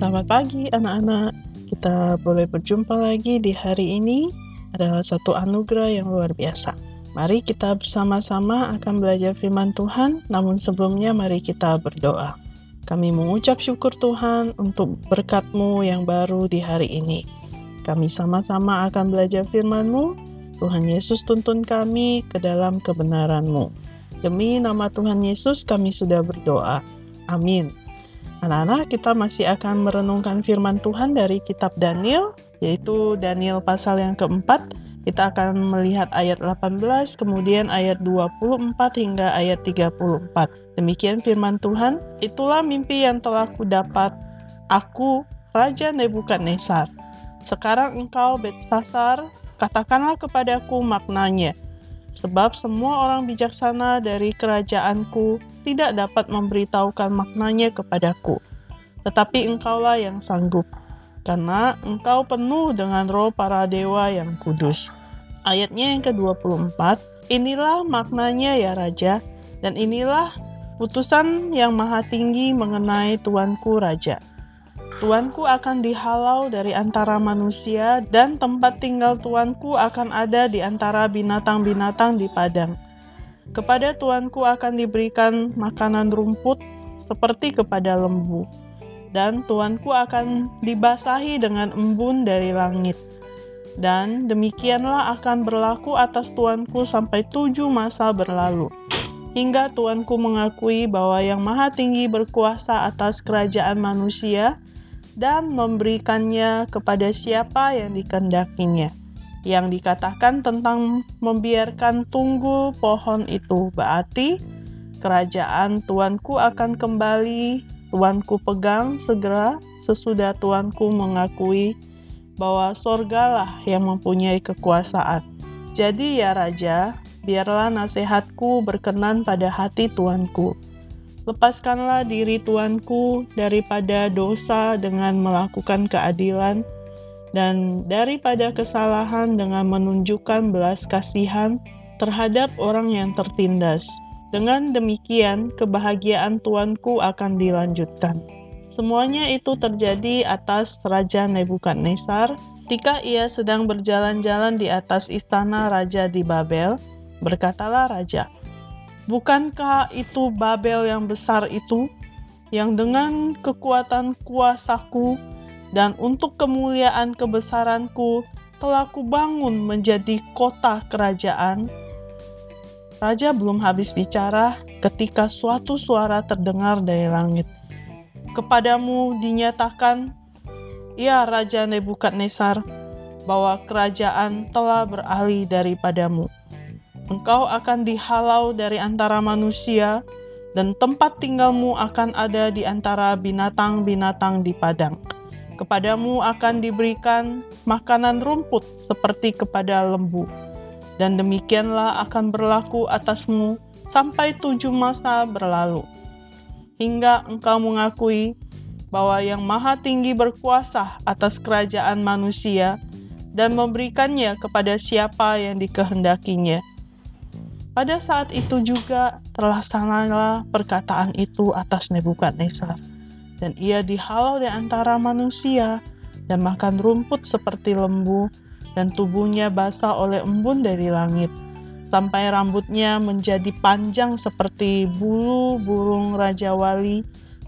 Selamat pagi anak-anak, kita boleh berjumpa lagi di hari ini. Adalah satu anugerah yang luar biasa. Mari kita bersama-sama akan belajar firman Tuhan, namun sebelumnya mari kita berdoa. Kami mengucap syukur Tuhan untuk berkat-Mu yang baru di hari ini. Kami sama-sama akan belajar firman-Mu. Tuhan Yesus tuntun kami ke dalam kebenaran-Mu. Demi nama Tuhan Yesus kami sudah berdoa. Amin. Anak-anak, kita masih akan merenungkan firman Tuhan dari kitab Daniel, yaitu Daniel pasal yang keempat. Kita akan melihat ayat 18, kemudian ayat 24 hingga ayat 34. Demikian firman Tuhan, itulah mimpi yang telah kudapat, aku, Raja Nebukadnezar. Sekarang engkau, Belsasar, katakanlah kepadaku maknanya. Sebab semua orang bijaksana dari kerajaanku tidak dapat memberitahukan maknanya kepadaku. Tetapi engkaulah yang sanggup, karena engkau penuh dengan roh para dewa yang kudus. Ayatnya yang ke-24, inilah maknanya ya Raja, dan inilah putusan yang maha tinggi mengenai Tuanku Raja. Tuanku akan dihalau dari antara manusia, dan tempat tinggal Tuanku akan ada di antara binatang-binatang di padang. Kepada Tuanku akan diberikan makanan rumput seperti kepada lembu, dan Tuanku akan dibasahi dengan embun dari langit. Dan demikianlah akan berlaku atas Tuanku sampai 7 masa berlalu, hingga Tuanku mengakui bahwa yang maha tinggi berkuasa atas kerajaan manusia, dan memberikannya kepada siapa yang dikehendakinya. Yang dikatakan tentang membiarkan tunggu pohon itu berarti kerajaan Tuanku akan kembali, Tuanku pegang segera sesudah Tuanku mengakui bahwa sorgalah yang mempunyai kekuasaan. Jadi ya Raja, biarlah nasihatku berkenan pada hati Tuanku. Lepaskanlah diri Tuanku daripada dosa dengan melakukan keadilan, dan daripada kesalahan dengan menunjukkan belas kasihan terhadap orang yang tertindas. Dengan demikian, kebahagiaan Tuanku akan dilanjutkan. Semuanya itu terjadi atas Raja Nebukadnezar ketika ia sedang berjalan-jalan di atas istana Raja di Babel. Berkatalah Raja, bukankah itu Babel yang besar itu, yang dengan kekuatan kuasaku dan untuk kemuliaan kebesaranku telah kubangun menjadi kota kerajaan? Raja belum habis bicara ketika suatu suara terdengar dari langit. Kepadamu dinyatakan, ya Raja Nebukadnezar, bahwa kerajaan telah beralih daripadamu. Engkau akan dihalau dari antara manusia, dan tempat tinggalmu akan ada di antara binatang-binatang di padang. Kepadamu akan diberikan makanan rumput seperti kepada lembu, dan demikianlah akan berlaku atasmu sampai 7 masa berlalu, hingga engkau mengakui bahwa yang maha tinggi berkuasa atas kerajaan manusia, dan memberikannya kepada siapa yang dikehendakinya. Pada saat itu juga terlaksanalah perkataan itu atas Nebukadnezar, dan ia dihalau di antara manusia, dan makan rumput seperti lembu, dan tubuhnya basah oleh embun dari langit, sampai rambutnya menjadi panjang seperti bulu burung rajawali,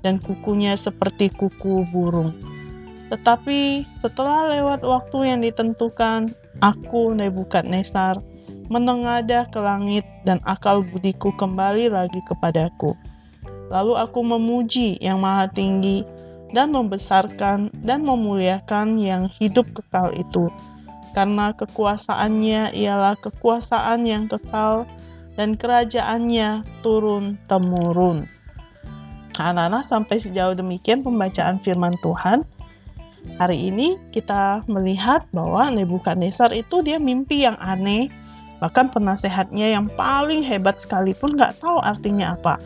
dan kukunya seperti kuku burung. Tetapi setelah lewat waktu yang ditentukan, aku Nebukadnezar menengadah ke langit, dan akal budiku kembali lagi kepadaku. Lalu aku memuji yang maha tinggi, dan membesarkan dan memuliakan yang hidup kekal itu, karena kekuasaannya ialah kekuasaan yang kekal, dan kerajaannya turun-temurun. Anak-anak, sampai sejauh demikian pembacaan firman Tuhan. Hari ini kita melihat bahwa Nebukadnezar itu dia mimpi yang aneh, bahkan penasehatnya yang paling hebat sekalipun nggak tahu artinya apa.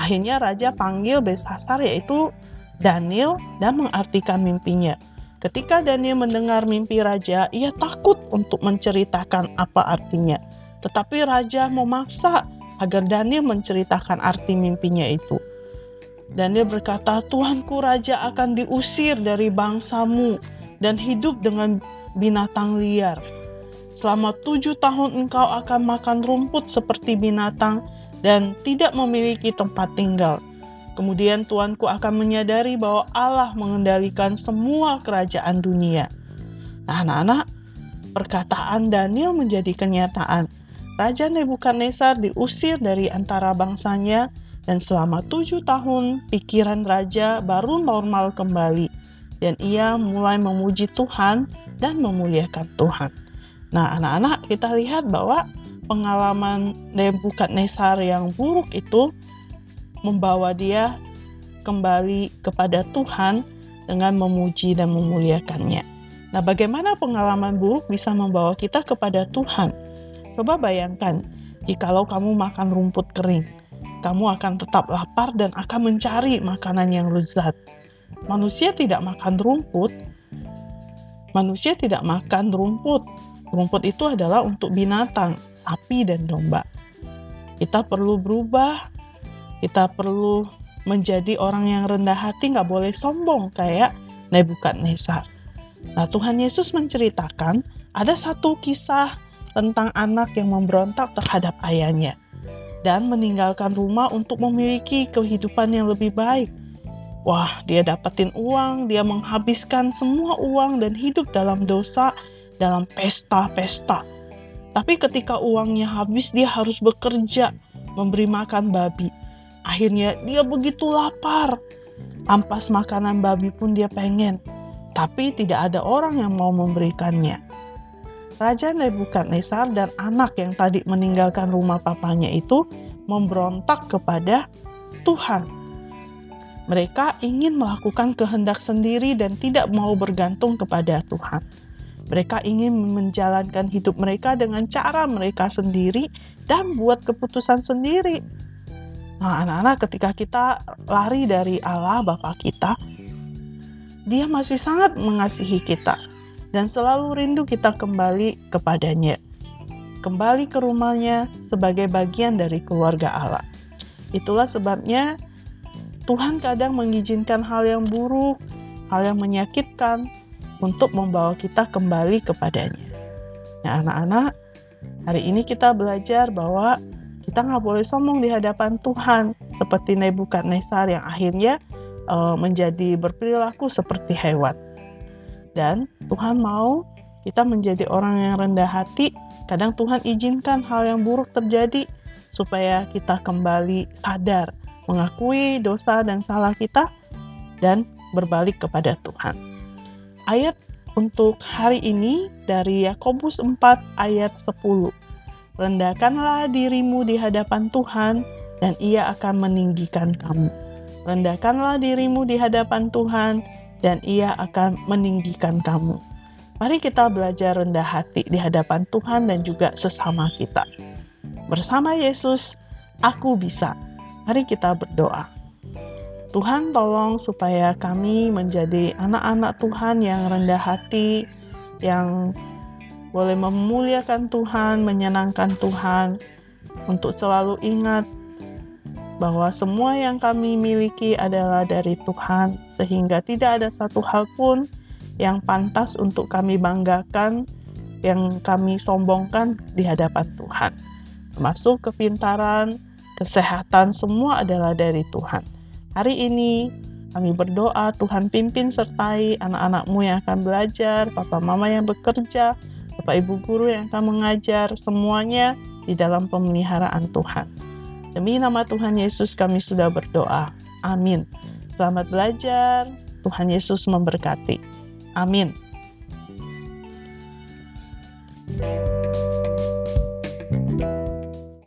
Akhirnya Raja panggil Belsasar, yaitu Daniel, dan mengartikan mimpinya. Ketika Daniel mendengar mimpi Raja, ia takut untuk menceritakan apa artinya. Tetapi Raja memaksa agar Daniel menceritakan arti mimpinya itu. Dan dia berkata, Tuanku raja akan diusir dari bangsamu dan hidup dengan binatang liar. Selama 7 tahun engkau akan makan rumput seperti binatang dan tidak memiliki tempat tinggal. Kemudian Tuanku akan menyadari bahwa Allah mengendalikan semua kerajaan dunia. Nah anak-anak, perkataan Daniel menjadi kenyataan. Raja Nebukadnezar diusir dari antara bangsanya dan selama 7 tahun pikiran raja baru normal kembali. Dan ia mulai memuji Tuhan dan memuliakan Tuhan. Nah anak-anak, kita lihat bahwa pengalaman Nebukadnezar yang buruk itu membawa dia kembali kepada Tuhan dengan memuji dan memuliakannya. Nah, bagaimana pengalaman buruk bisa membawa kita kepada Tuhan? Coba bayangkan, jikalau kamu makan rumput kering, kamu akan tetap lapar dan akan mencari makanan yang lezat. Manusia tidak makan rumput. Rumput itu adalah untuk binatang, sapi dan domba. Kita perlu berubah. Kita perlu menjadi orang yang rendah hati, nggak boleh sombong kayak Nebukadnezar. Nah, Tuhan Yesus menceritakan ada satu kisah tentang anak yang memberontak terhadap ayahnya dan meninggalkan rumah untuk memiliki kehidupan yang lebih baik. Wah, dia dapetin uang, dia menghabiskan semua uang dan hidup dalam dosa, dalam pesta-pesta. Tapi ketika uangnya habis, dia harus bekerja, memberi makan babi. Akhirnya dia begitu lapar, ampas makanan babi pun dia pengen, tapi tidak ada orang yang mau memberikannya. Raja Nebukadnezar dan anak yang tadi meninggalkan rumah papanya itu memberontak kepada Tuhan. Mereka ingin melakukan kehendak sendiri dan tidak mau bergantung kepada Tuhan. Mereka ingin menjalankan hidup mereka dengan cara mereka sendiri dan buat keputusan sendiri. Nah, anak-anak, ketika kita lari dari Allah Bapa kita, Dia masih sangat mengasihi kita dan selalu rindu kita kembali kepadanya, kembali ke rumahnya sebagai bagian dari keluarga Allah. Itulah sebabnya Tuhan kadang mengizinkan hal yang buruk, hal yang menyakitkan untuk membawa kita kembali kepadanya. Nah, anak-anak, hari ini kita belajar bahwa kita nggak boleh sombong di hadapan Tuhan seperti Nebukadnezar yang akhirnya menjadi berperilaku seperti hewan. Dan Tuhan mau kita menjadi orang yang rendah hati. Kadang Tuhan izinkan hal yang buruk terjadi supaya kita kembali sadar, mengakui dosa dan salah kita dan berbalik kepada Tuhan. Ayat untuk hari ini dari Yakobus 4 ayat 10. Rendahkanlah dirimu di hadapan Tuhan dan Ia akan meninggikan kamu. Rendahkanlah dirimu di hadapan Tuhan dan Ia akan meninggikan kamu. Mari kita belajar rendah hati di hadapan Tuhan dan juga sesama kita. Bersama Yesus, aku bisa. Mari kita berdoa. Tuhan, tolong supaya kami menjadi anak-anak Tuhan yang rendah hati, yang boleh memuliakan Tuhan, menyenangkan Tuhan, untuk selalu ingat bahwa semua yang kami miliki adalah dari Tuhan, sehingga tidak ada satu hal pun yang pantas untuk kami banggakan, yang kami sombongkan di hadapan Tuhan. Termasuk kepintaran, kesehatan, semua adalah dari Tuhan. Hari ini kami berdoa, Tuhan pimpin sertai anak-anakmu yang akan belajar, papa mama yang bekerja, Bapak Ibu Guru yang akan mengajar, semuanya di dalam pemeliharaan Tuhan. Demi nama Tuhan Yesus kami sudah berdoa. Amin. Selamat belajar. Tuhan Yesus memberkati. Amin.